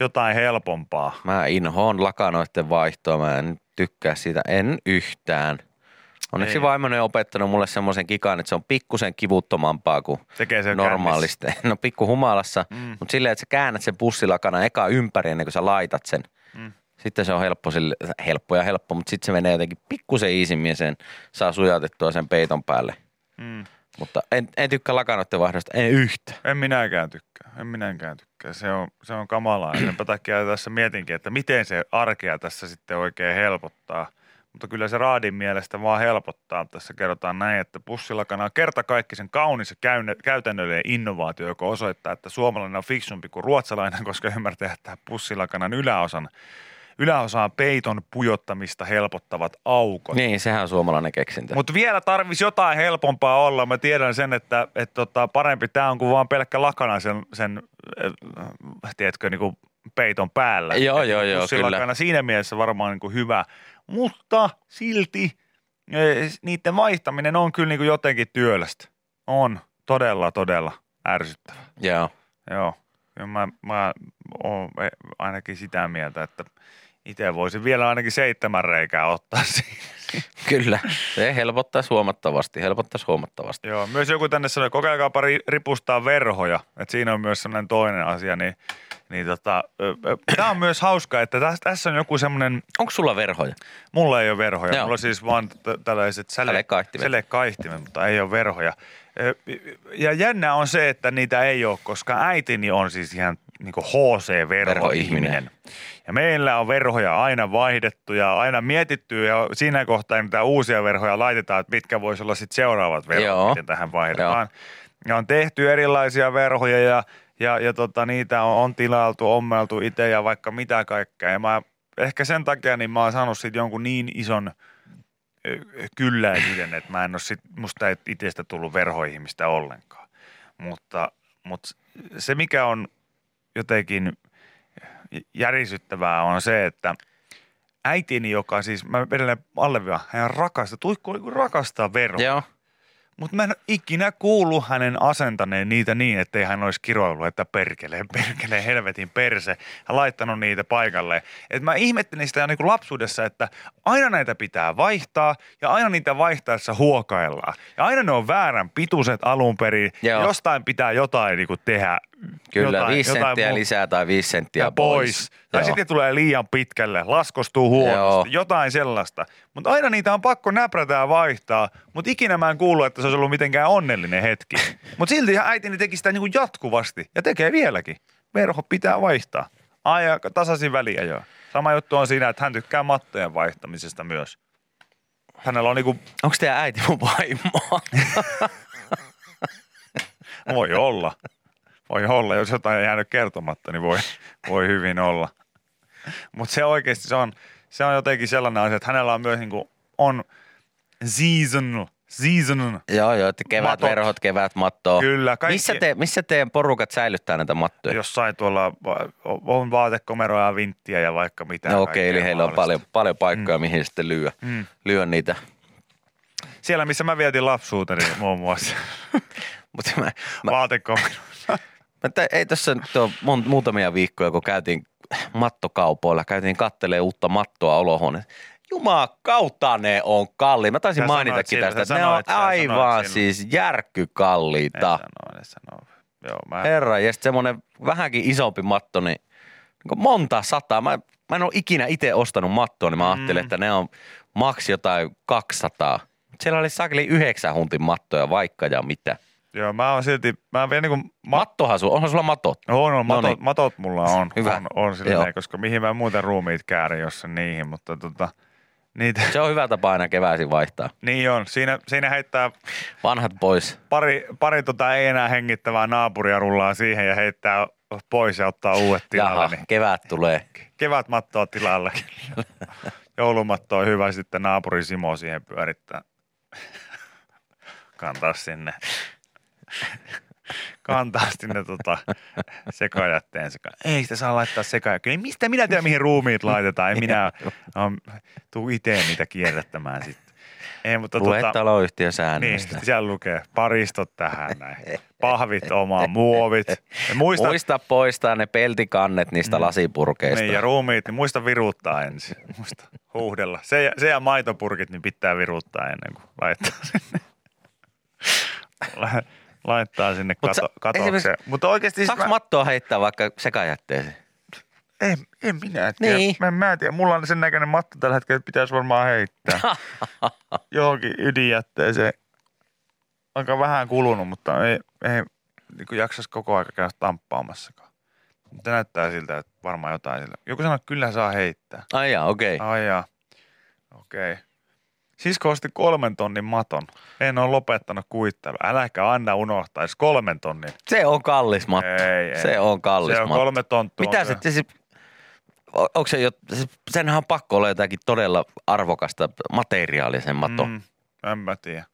jotain helpompaa. Mä inhoon lakanoiden vaihtoa, mä en tykkää siitä, en yhtään. Onneksi vaimoni on opettanut mulle semmoisen kikan, että se on pikkusen kivuttomampaa kuin normaalisti. Käännys. No pikkuhumalassa, mutta silleen, että sä käännät sen pussilakana eka ympäri ennen kuin sä laitat sen. Sitten se on helppo, mutta sitten se menee jotenkin pikkusen iisimmin sen, saa sujatettua sen peiton päälle. Mutta en tykkää lakanoiden vaihdosta, en yhtä. En minäkään tykkää. Se on kamalaa. Senpä takia tässä mietinkin, että miten se arkea tässä sitten oikein helpottaa. Mutta kyllä se raadin mielestä vaan helpottaa. Tässä kerrotaan näin, että pussilakana on kertakaikkisen kaunis ja käytännöllinen innovaatio, joka osoittaa, että suomalainen on fiksumpi kuin ruotsalainen, koska ymmärtää, että pussilakanan yläosaan peiton pujottamista helpottavat aukot. Niin, sehän on suomalainen keksintö. Mutta vielä tarvisi jotain helpompaa olla. Mä tiedän sen, että parempi tämä on kuin vaan pelkkä lakana sen tiedätkö, niin kuin peiton päällä. Joo, pussilakana kyllä. Siinä mielessä varmaan niin kuin hyvä. Mutta silti niiden vaihtaminen on kyllä niin kuin jotenkin työlästä. On todella ärsyttävää. Joo. Mä oon ainakin sitä mieltä, että itse voisin vielä ainakin 7 reikää ottaa siinä. Kyllä, se helpottaisi huomattavasti. Joo, myös joku tänne sanoi, kokeilkaapa ripustaa verhoja, että siinä on myös sellainen toinen asia, niin, tämä on myös hauskaa, että tässä on joku semmoinen... Onko sulla verhoja? Mulla ei ole verhoja. Joo. Mulla on siis vaan tällaiset sälekaihtimet, mutta ei ole verhoja. Ja jännää on se, että niitä ei ole, koska äitini on siis ihan niin kuin HC-verhoihminen. Ja meillä on verhoja aina vaihdettu ja aina mietitty ja siinä kohtaa mitä uusia verhoja laitetaan, että mitkä voisi olla sitten seuraavat verhot, miten tähän vaihdetaan. Ja on tehty erilaisia verhoja ja niitä on tilailtu, ommeltu itse ja vaikka mitä kaikkea. Ja ehkä sen takia niin mä oon saanut sitten jonkun niin ison kylläisyyden, että mä en ole musta ei itsestä tullut verhoihmistä ollenkaan. Mutta se mikä on jotenkin järisyttävää on se, että äitini, joka siis, mä edelleen alleviivaan, hän rakastaa, tuikku rakastaa verhoja. Joo. Mutta mä en ole ikinä kuullut hänen asentaneen niitä niin, ettei hän olisi kiroillut, että perkele, helvetin perse. Hän laittanut niitä paikalle. Et mä ihmettelin sitä niin kuin lapsuudessa, että aina näitä pitää vaihtaa ja aina niitä vaihtaessa huokaillaan. Ja aina ne on väärän pituiset alun perin. Jostain pitää jotain niin kuin tehdä. Kyllä, 5 senttiä lisää tai 5 senttiä pois. Tai sitten tulee liian pitkälle, laskostuu huonosti, jotain sellaista. Mutta aina niitä on pakko näprätä ja vaihtaa, mutta ikinä mä en kuullut, että se olisi ollut mitenkään onnellinen hetki. Mutta silti äitini teki sitä niinku jatkuvasti ja tekee vieläkin. Verho pitää vaihtaa. Aina tasaisin väliä joo. Sama juttu on siinä, että hän tykkää mattojen vaihtamisesta myös. Hänellä on niinku... Onko teidän äiti mun vaimoa? Voi olla. Voi olla, jos jotain ei jäänyt kertomatta, niin voi hyvin olla. Mutta se oikeasti se on jotenkin sellainen asia, että hänellä on myös niin kuin, on seasonal. Joo, että kevätverhot, kevätmattoa. Kyllä. Kaikki... Missä teidän porukat säilyttää näitä mattoja? Jossain tuolla on vaatekomeroja ja vinttiä ja vaikka mitä. No okei, eli heillä on paljon paikkoja, mihin sitten lyö niitä. Siellä, missä mä vietin lapsuuteni muun muassa. Vaatekomerossa. Ei tässä tuo muutamia viikkoja, kun käytiin mattokaupoilla, kattelemaan uutta mattoa olohuoneen. Jumakauta, ne on kalliita. Mä taisin mainitakin tästä, että ne on aivan siis järkkykalliita. En sano. Herra, ja sitten semmoinen vähänkin isompi matto, niin monta sataa. Mä en ole ikinä itse ostanut mattoa, niin mä ajattelin, että ne on maks jotain 200. Siellä oli sakeli 9 huntin mattoja, vaikka ja mitä. Joo, mä oon silti, mä vielä niinku... Mattohan sulla, onhan sulla matot? Matot mulla on, hyvä. On silleen, koska mihin mä muuten ruumiit käärin, jos se niihin, mutta Niitä. Se on hyvä tapa aina keväisin vaihtaa. Niin on. Siinä heittää vanhat pois. Pari ei enää hengittävää naapuria rullaa siihen ja heittää pois ja ottaa uudet tilalle. Jaha, niin. Kevät tulee. Kevät mattoa tilalle. Joulumatto on hyvä, sitten naapuri Simo siihen pyörittää. Kantaa sinne sekajätteen sekaan. Ei sitä saa laittaa sekajätteen. Mistä minä tiedän, mihin ruumiit laitetaan? En minä tuu itse niitä kierrättämään sitten. Lue taloyhtiön säännöstä. Niin, siellä lukee paristot tähän näin. Pahvit omaa, muovit. Muista poistaa ne peltikannet niistä lasipurkeista. Niin ja ruumiit, niin muista viruttaa ensin. Muista huuhdella. Se ja maitopurkit, niin pitää viruttaa ennen kuin laittaa sinne. Laittaa sinne katokseen. Mutta oikeasti saanko mattoa heittää vaikka sekajätteeseen? En minä tiedä. Niin. Mä en tiedä. Mulla on sen näköinen matto tällä hetkellä, että pitäisi varmaan heittää johonkin ydinjätteeseen. Aika vähän kulunut, mutta ei niin jaksaisi koko ajan käydä tamppaamassakaan. Mutta näyttää siltä, että varmaan jotain sillä. Joku sanoi, että kyllä saa heittää. Ai jaa, okei. Okay. Ai jaa, okei. Okay. Sisko osti 3 tonnin maton. En ole lopettanut kuittailla. Äläkä anna unohtaisi 3 tonnin. Se on kallis matto. Ei. Se on kallis matto. Se on 3 tonttua. Mitä se onko se senhän on pakko olla jotakin todella arvokasta materiaalia sen maton. En mä tiedä.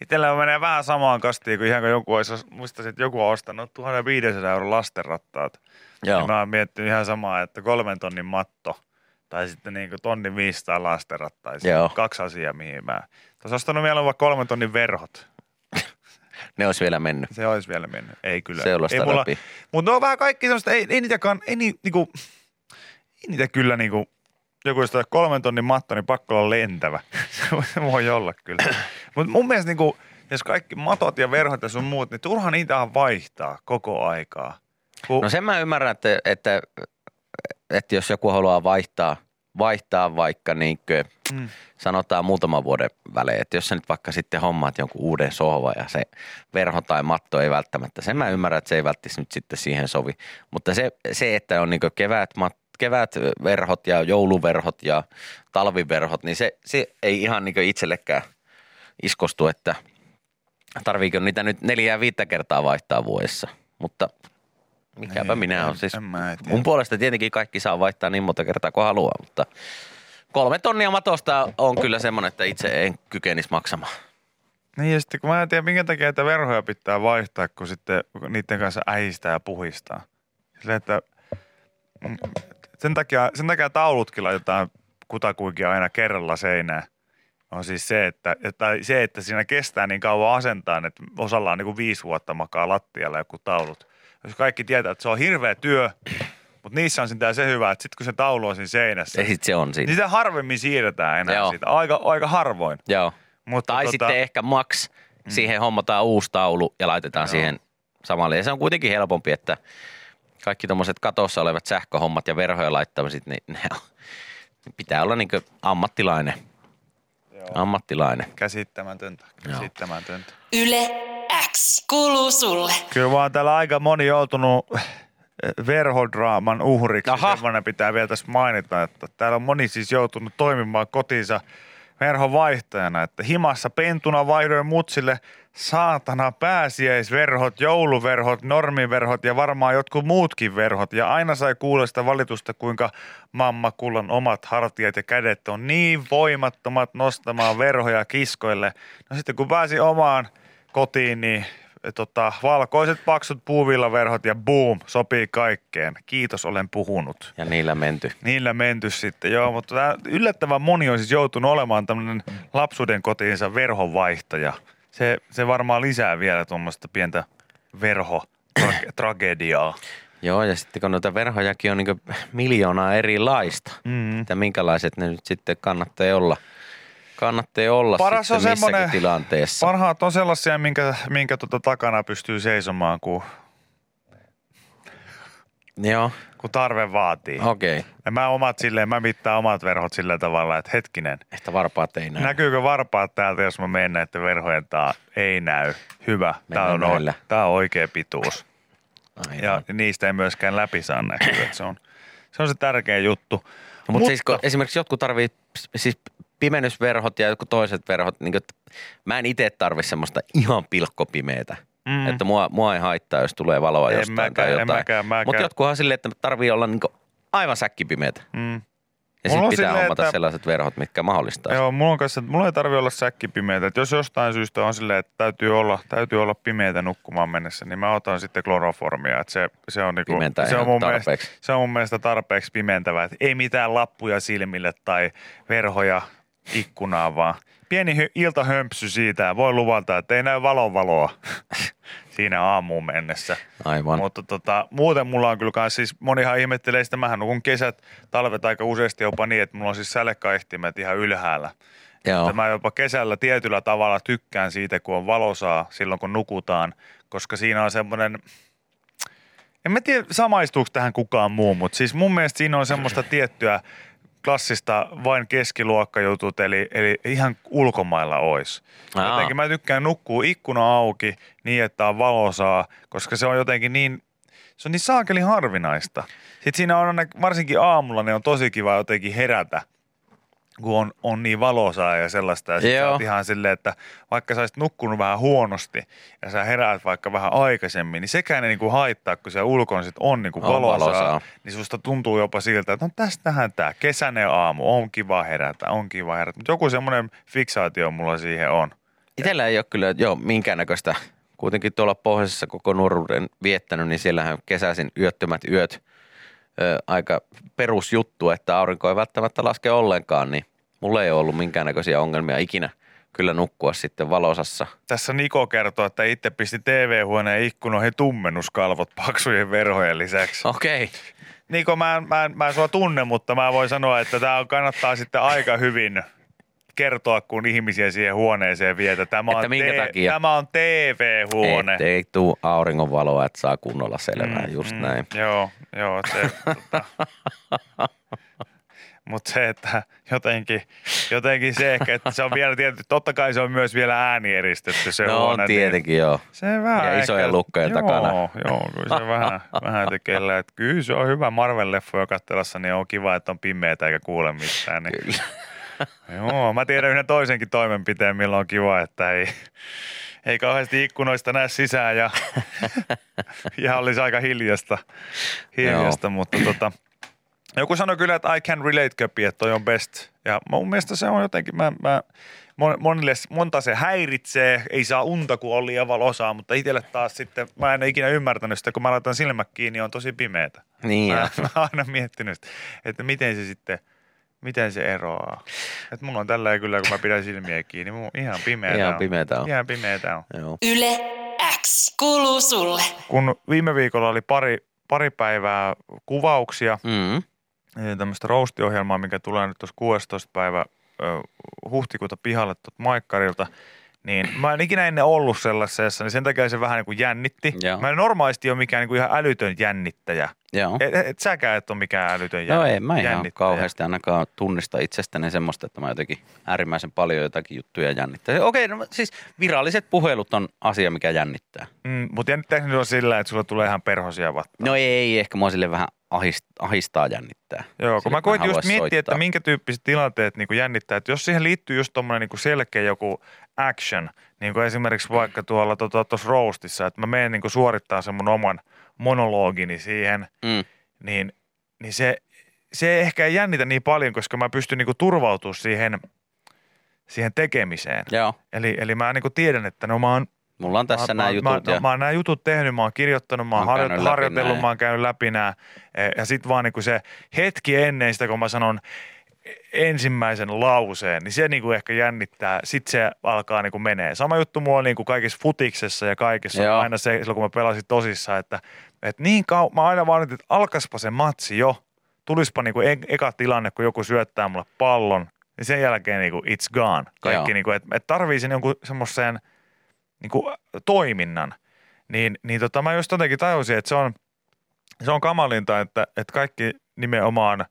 Itsellä menee vähän samaan kastiin kuin ihan kuin joku olisi, muistaisin, että joku on ostanut 1 500 € lastenrattaat. Joo. Mä oon miettinyt ihan samaa, että 3 tonnin matto. Tai sitten niin kuin 1 500 € lastenrattaisiin. Joo. 2 asiaa, mihin mä... Tuossa ostanut vielä vaan 3 tonnin verhot. Ne olisi vielä mennyt. Se olisi vielä mennyt. Ei kyllä. Se olisi tarpeen. Mutta ne on vähän kaikki semmoista, ei niitä kyllä niinku... Joku jos 3 tonnin matto, niin pakko olla lentävä. Se voi olla kyllä. Mutta mun mielestä niinku, jos kaikki matot ja verhot ja sun muut, niin turha niitähän vaihtaa koko aikaa. No sen mä ymmärrän, että jos joku haluaa vaihtaa vaikka niinkö sanotaan muutaman vuoden välein, että jos sä nyt vaikka sitten hommaat jonkun uuden sohvan ja se verho tai matto ei välttämättä, sen mä ymmärrän, että se ei välttämättä nyt sitten siihen sovi, mutta se että on niinkö kevätverhot ja jouluverhot ja talviverhot, niin se ei ihan niinkö itsellekään iskostu, että tarviiko niitä nyt 4-5 kertaa vaihtaa vuodessa, mutta... Mikäpä minä olen siis. Mun puolesta tietenkin kaikki saa vaihtaa niin monta kertaa kuin haluaa, mutta 3 tonnia matosta on kyllä semmoinen, että itse en kykenisi maksamaan. Niin ja sitten kun mä en tiedä, minkä takia että verhoja pitää vaihtaa, kun sitten niiden kanssa ähistää ja puhistaa. Silleen, että sen takia taulutkin laitetaan kutakuinkin aina kerralla seinään. On siis se, että siinä kestää niin kauan asentaan, että osalla on niin kuin 5 vuotta makaa lattialla joku taulut. Jos kaikki tietää, että se on hirveä työ, mutta niissä on sentään se hyvä, että sitten kun se taulu on siinä seinässä. Ja sitten se on siinä. Niitä harvemmin siirretään enää siitä. Aika harvoin. Joo. Mutta tai sitten ehkä maks siihen hommataan uusi taulu ja laitetaan siihen samalle. Ja se on kuitenkin helpompi, että kaikki tuommoiset katossa olevat sähköhommat ja verhojen laittamiset, niin ne pitää olla niin kuin ammattilainen. Joo. Ammattilainen. Käsittämätöntä. Yle X kuuluu sulle. Kyllä vaan täällä aika moni joutunut verhodraaman uhriksi. Semmoinen pitää vielä tässä mainita, että täällä on moni siis joutunut toimimaan kotinsa verhovaihtajana. Että himassa pentuna vaihdoin mutsille saatana pääsiäisverhot, jouluverhot, normiverhot ja varmaan jotkut muutkin verhot. Ja aina sai kuulla sitä valitusta, kuinka mammakullan omat hartiat ja kädet on niin voimattomat nostamaan verhoja kiskoille. No sitten kun pääsi omaan... kotiin, niin valkoiset paksut puuvillaverhot ja boom, sopii kaikkeen. Kiitos, olen puhunut. Ja niillä menty. Niillä menty sitten, joo, mutta yllättävän moni on siis joutunut olemaan tämmöinen lapsuuden kotiinsa verhovaihtaja. Se varmaan lisää vielä tuommoista pientä verhotragediaa. Joo, ja sitten kun noita verhojakin on niin miljoonaa erilaista, että minkälaiset ne nyt sitten kannattaa olla paras sitten on missäkin tilanteessa. Parhaat on sellaisia, minkä takana pystyy seisomaan, kun, joo. Kun tarve vaatii. Okei. Okay. Ja mä mittaan omat verhot sillä tavalla, että hetkinen. Että varpaat ei näy. Näkyykö varpaat täältä, jos mä menen näiden verhojen taa? Ei näy. Hyvä. Tää on oikea pituus. Aivan. Ja niistä ei myöskään läpi saa näkyä. Se on se tärkeä juttu. Mutta siis, esimerkiksi jotkut tarvii siis pimennysverhot ja jotkut toiset verhot, niin kuin, mä en itse tarvi semmoista ihan pilkkopimeetä. Mm. Että mua ei haittaa, jos tulee valoa en jostain mäkään, tai jotain. Mutta jotkuhan silleen, että tarvii olla niin kuin aivan säkkipimeetä. Mm. Ja sitten pitää silleen, hommata sellaiset verhot, mitkä mahdollistaa. Joo, mulla ei tarvitse olla säkkipimeetä. Jos jostain syystä on silleen, että täytyy olla pimeätä nukkumaan mennessä, niin mä otan sitten kloroformia. Että se on mun mielestä tarpeeksi pimentävää. Että ei mitään lappuja silmille tai verhoja ikkunaan, vaan pieni iltahömpsy siitä. Voi luvata, että ei näy valoa siinä aamuun mennessä. Aivan. Mutta muuten mulla on kyllä myös, siis monihan ihmettelee sitä, mähän nukun kesät, talvet aika useasti jopa niin, että mulla on siis sälekkaihtimet ihan ylhäällä. Joo. Mä jopa kesällä tietyllä tavalla tykkään siitä, kun on valosaa silloin, kun nukutaan, koska siinä on semmoinen, en mä tiedä samaistuuko tähän kukaan muu, mutta siis mun mielestä siinä on semmoista tiettyä klassista vain keskiluokkajutut, eli ihan ulkomailla olisi. Jotenkin mä tykkään nukkua ikkuna auki niin, että on valosaa, koska se on jotenkin niin, se on niin saakeli harvinaista. Sitten siinä on, varsinkin aamulla, ne on tosi kiva jotenkin herätä, kun on niin valosaa ja sellaista. Ja sitten sä oot ihan silleen, että vaikka sä olisit nukkunut vähän huonosti ja sä heräät vaikka vähän aikaisemmin, niin sekään ei niinku haittaa, kun siellä ulkona sit on niinku valosaa. Niin susta tuntuu jopa siltä, että on tästähän tää kesäinen aamu, on kiva herätä. Mutta joku semmoinen fiksaatio mulla siihen on. Itellä ei ole kyllä minkäännäköistä. Kuitenkin tuolla pohjoisessa koko nuoruuden viettänyt, niin siellähän kesäisin yöttömät yöt. Aika perusjuttu, että aurinko ei välttämättä laske ollenkaan, niin mulla ei ole ollut minkäännäköisiä ongelmia ikinä kyllä nukkua sitten valosassa. Tässä Niko kertoo, että itse pisti TV-huoneen ikkunoihin tummennuskalvot paksujen verhojen lisäksi. Okei. Okay. Niko, mä en sua tunne, mutta mä voin sanoa, että tää kannattaa sitten aika hyvin kertoa, kun ihmisiä siihen huoneeseen vietä. Tämä on TV-huone. Ei tuu auringonvaloa, että saa kunnolla selvää, just näin. Joo. Se, mutta se, että jotenkin se ehkä, että se on vielä tietysti, totta kai se on myös vielä äänieristetty se huone. No tietenkin niin, joo. Se vähän ja isojen lukkojen takana. Joo, kyllä se vähän tekellä. Että kyllä se on hyvä Marvel-leffoja kattelassa, niin on kiva, että on pimeätä eikä kuule mitään. Niin. Kyllä. Joo, mä tiedän yhden toisenkin toimenpiteen, milloin on kiva, että ei kauheasti ikkunoista näe sisään ja olisi aika hiljasta mutta joku sanoi kyllä, että I can relate Köpi, että toi on best. Ja mun mielestä se on jotenkin, monta se häiritsee, ei saa unta, kun on liian valosaa, mutta itselle taas sitten, mä en ole ikinä ymmärtänyt sitä, kun mä laitan silmät kiinni, on tosi pimeätä. Niin. Mä oon aina miettinyt, että miten se sitten... Miten se eroaa? Että mulla on tällä kyllä, kun mä pidän silmiä kiinni, mun ihan pimeätä on. Joo. Yle X kuuluu sulle. Kun viime viikolla oli pari päivää kuvauksia, tämmöistä roastiohjelmaa, mikä tulee nyt tuossa 16. päivä huhtikuuta pihalle tuolta Maikkarilta, niin mä en ikinä ennen ollut sellaisessa, niin sen takia se vähän niin kuin jännitti. Joo. Mä en normaalisti ole mikään niin kuin ihan älytön jännittäjä. Joo. Et säkään et ole mikään älytön jännittäjä. No ei, mä ihan kauheasti ainakaan tunnista itsestäni semmoista, että mä jotenkin äärimmäisen paljon jotakin juttuja jännittäisin. Okei, no siis viralliset puhelut on asia, mikä jännittää. Mutta jännittääkö se on sillä, että sulla tulee ihan perhosia vattaa? No ei, ehkä mua silleen vähän ahistaa jännittää. Joo, kun mä koitin just miettiä, että minkä tyyppiset tilanteet niin kuin jännittää. Että jos siihen liittyy just tommoinen niin kuin selkeä joku action, niin kuin esimerkiksi vaikka tuolla tuossa roastissa, että mä menen niin kuin suorittaa sen mun oman monologini siihen, niin se ehkä ei jännitä niin paljon, koska mä pystyn niin kuin turvautumaan siihen tekemiseen. Joo. Eli mä niin kuin tiedän, että no mä oon mulla on tässä nämä jutut. Mä oon nämä jutut tehnyt, mä oon kirjoittanut, mä oon harjoitellut, mä oon käynyt läpi nämä. Ja sit vaan niinku se hetki ennen sitä, kun mä sanon ensimmäisen lauseen, niin se niinku ehkä jännittää. Sit se alkaa niinku menee. Sama juttu mulla on niinku kaikissa futiksessa ja kaikessa. Joo. Aina se, silloin kun mä pelasin tosissaan, että niin kauan, mä aina vaan nyt, että alkaispa se matsi jo. Tulispa niinku eka tilanne, kun joku syöttää mulle pallon. Niin sen jälkeen niinku it's gone. Kaikki niinku, että tarvii sen jonkun semmoiseen niinku toiminnan, niin mä just jotenkin tajusin, että se on kamalinta, että kaikki nimenomaan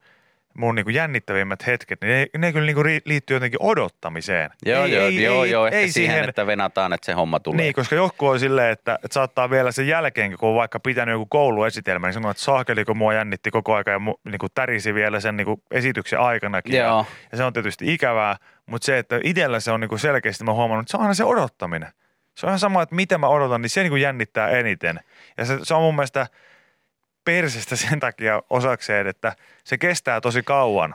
mun niinku jännittävimmät hetket, niin ne kyllä niinku liittyy jotenkin odottamiseen. Joo, ehkä siihen, että venataan, että se homma tulee. Niin, koska joku on silleen, että saattaa vielä sen jälkeen, kun on vaikka pitänyt joku kouluesitelmä, niin sanoo, että saakeli, kun mua jännitti koko ajan ja niinku tärisi vielä sen niinku esityksen aikanakin. Joo. Ja se on tietysti ikävää, mutta se, että itsellä se on niinku selkeästi, mä huomannut, että se on aina se odottaminen. Se on ihan sama, että mitä mä odotan, niin se niinku jännittää eniten. Ja se on mun mielestä persestä sen takia osakseen, että se kestää tosi kauan.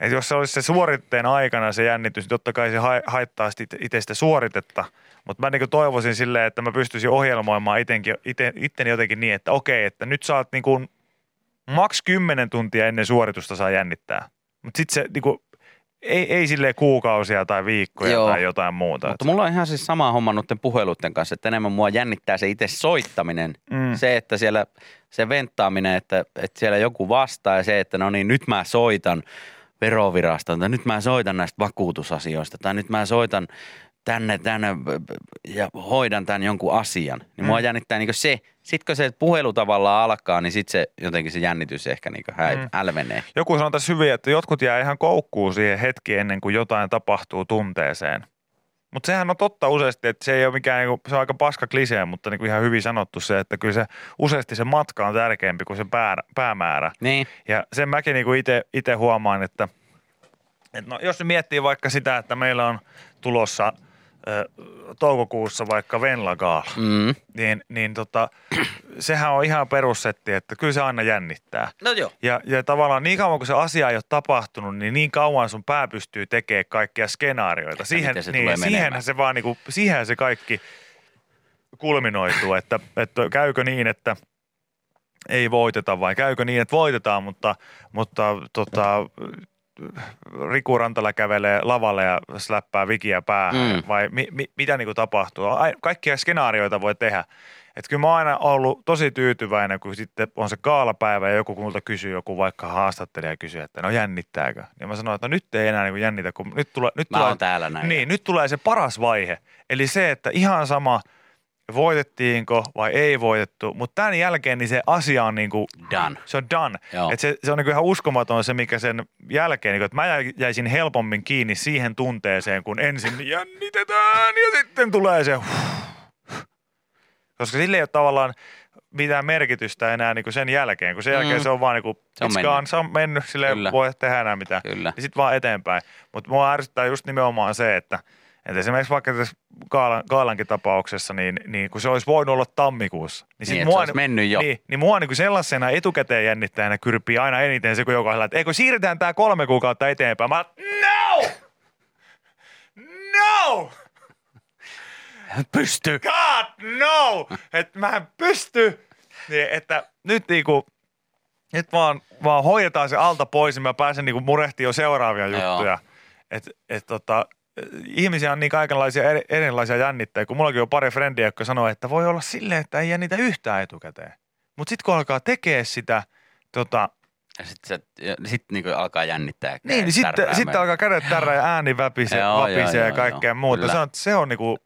Et jos se olisi se suoritteen aikana se jännitys, niin totta kai se haittaa itse sitä suoritetta. Mutta mä niinku toivoisin silleen, että mä pystyisin ohjelmoimaan itteni jotenkin niin, että okei, että nyt saat niinku maks 10 tuntia ennen suoritusta saa jännittää. Mutta sitten se niinku ei silleen kuukausia tai viikkoja tai jotain muuta. Mutta mulla on ihan siis sama homma noiden puheluiden kanssa, että enemmän mua jännittää se itse soittaminen. Mm. Se, että siellä se venttaaminen, että siellä joku vastaa ja se, että no niin, nyt mä soitan veroviraston tai nyt mä soitan näistä vakuutusasioista tai nyt mä soitan tänne ja hoidan tämän jonkun asian. Niin mua jännittää niinku se. Sitten kun se puhelu tavallaan alkaa, niin sitten se jotenkin se jännitys ehkä niinku hälvenee. Joku sanoo tässä hyvin, että jotkut jää ihan koukkuun siihen hetki ennen kuin jotain tapahtuu tunteeseen. Mutta sehän on totta useasti, että se ei ole mikään, niinku, se on aika paska klisee, mutta niinku ihan hyvin sanottu se, että kyllä se useasti se matka on tärkeämpi kuin se päämäärä. Niin. Ja sen mäkin niinku itse huomaan, että no, jos miettii vaikka sitä, että meillä on tulossa toukokuussa vaikka Venla Gaal, niin sehän on ihan perussetti, että kyllä se aina jännittää. No joo. Ja tavallaan niin kauan, kun se asia ei ole tapahtunut, niin kauan sun pää pystyy tekemään kaikkia skenaarioita. Siihenhän se kaikki kulminoituu, että käykö niin, että ei voiteta vai käykö niin, että voitetaan, mutta Riku Rantala kävelee lavalle ja släppää Vikiä päähän, vai mitä niinku tapahtuu? Kaikkia skenaarioita voi tehdä. Et kyllä mä oon aina ollut tosi tyytyväinen, kun sitten on se gaalapäivä ja joku multa kysyy, joku vaikka haastattelija kysyy, että no jännittääkö? Ja mä sanoin, että no nyt ei enää niinku jännitä, kun nyt tulee se paras vaihe. Eli se, että ihan sama voitettiinko vai ei voitettu, mutta tämän jälkeen niin se asia on niinku done. Se on done. Et se on niinku ihan uskomaton se, mikä sen jälkeen, niinku, että mä jäisin helpommin kiinni siihen tunteeseen, kun ensin jännitetään ja sitten tulee se koska sille ei ole tavallaan mitään merkitystä enää niinku sen jälkeen, kun sen jälkeen se on vaan niinku, se on mennyt, sille ei voi tehdä enää mitään. Kyllä. Ja sitten vaan eteenpäin. Mutta mua ärsyttää just nimenomaan se, että esimerkiksi vaikka tässä Kaalankin tapauksessa, niin kun se olisi voinut olla tammikuussa. Niin, se olisi mennyt jo. Niin mua niin sellaisena etukäteen jännittäjänä kyrpii aina eniten se, kun joku on että eikö siirretään tämä 3 kuukautta eteenpäin. Mä no! Pysty. God no! Että mä en pysty. Niin, että nyt niinku, nyt vaan hoidetaan se alta pois ja mä pääsen niinku murehtimaan jo seuraavia juttuja. Että ihmisiä on niin kaikenlaisia erilaisia jännittejä, kun mullakin on pari frendiä, jotka sanoo, että voi olla silleen, että ei jännitä yhtään etukäteen. Mutta sitten kun alkaa tekee sitä, Sitten niinku alkaa jännittää. Niin, sitten alkaa kädet tärrää ja ääni väpisee ja kaikkea muuta.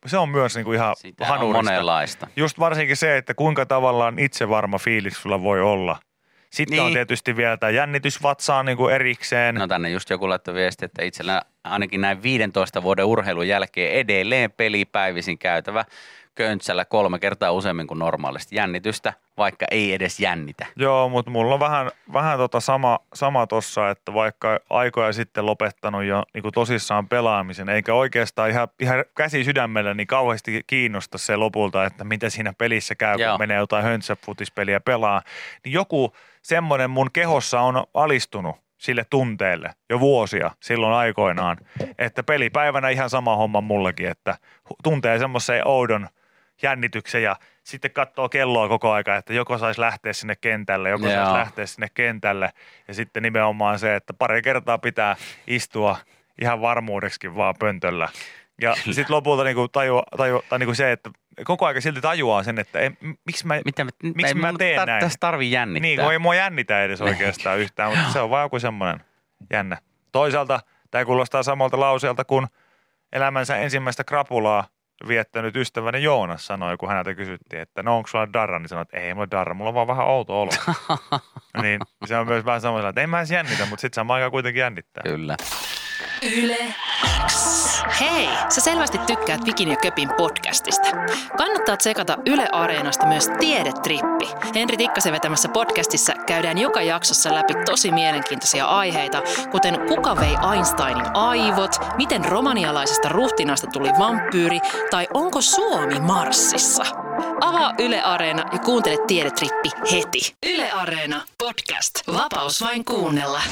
Se on myös niinku ihan sitä hanurista. On monenlaista. Just varsinkin se, että kuinka tavallaan itsevarma fiilis sulla voi olla. Sitten on tietysti vielä tämä jännitysvatsaa niin kuin erikseen. No tänne just joku laittoi viesti, että itsellä ainakin näin 15 vuoden urheilun jälkeen edelleen pelipäivisin käytävä köntsällä 3 kertaa useammin kuin normaalisti jännitystä, vaikka ei edes jännitä. Joo, mutta mulla on vähän sama tossa, että vaikka aikoja sitten lopettanut jo niin kuin tosissaan pelaamisen, eikä oikeastaan ihan käsi sydämellä niin kauheasti kiinnosta se lopulta, että mitä siinä pelissä käy, kun menee jotain höntsäfutispeliä pelaa, niin joku semmoinen mun kehossa on alistunut sille tunteelle jo vuosia silloin aikoinaan, että pelipäivänä ihan sama homma mullakin, että tuntee semmoisen oudon jännityksen ja sitten katsoo kelloa koko aika, että joko saisi lähteä sinne kentälle, ja sitten nimenomaan se, että pari kertaa pitää istua ihan varmuudeksikin vaan pöntöllä. Ja sitten lopulta niinku tai niinku se, että koko aika silti tajuaa sen, että miksi mä teen näin. Tässä tarvii jännittää. Niin, kun ei mua jännitä edes oikeastaan yhtään, mutta se on vaan joku semmoinen jännä. Toisaalta tämä kuulostaa samalta lauseelta kuin elämänsä ensimmäistä krapulaa viettänyt ystäväni Joonas sanoi, kun häneltä kysyttiin, että no onko sulla darra, niin sanoi, että ei mulla darra, mulla on vaan vähän outo olo. Niin se on myös vähän samalla, että en mä edes jännitä, mutta sitten samaan aikaan kuitenkin jännittää. Kyllä. Yle. Hei, sä selvästi tykkäät Vikin ja Köpin podcastista. Kannattaa tsekata Yle Areenasta myös Tiedetrippi. Henri Tikkasen vetämässä podcastissa käydään joka jaksossa läpi tosi mielenkiintoisia aiheita, kuten kuka vei Einsteinin aivot, miten romanialaisesta ruhtinasta tuli vampyyri tai onko Suomi Marsissa. Avaa Yle Areena ja kuuntele Tiedetrippi heti. Yle Areena podcast. Vapaus vain kuunnella.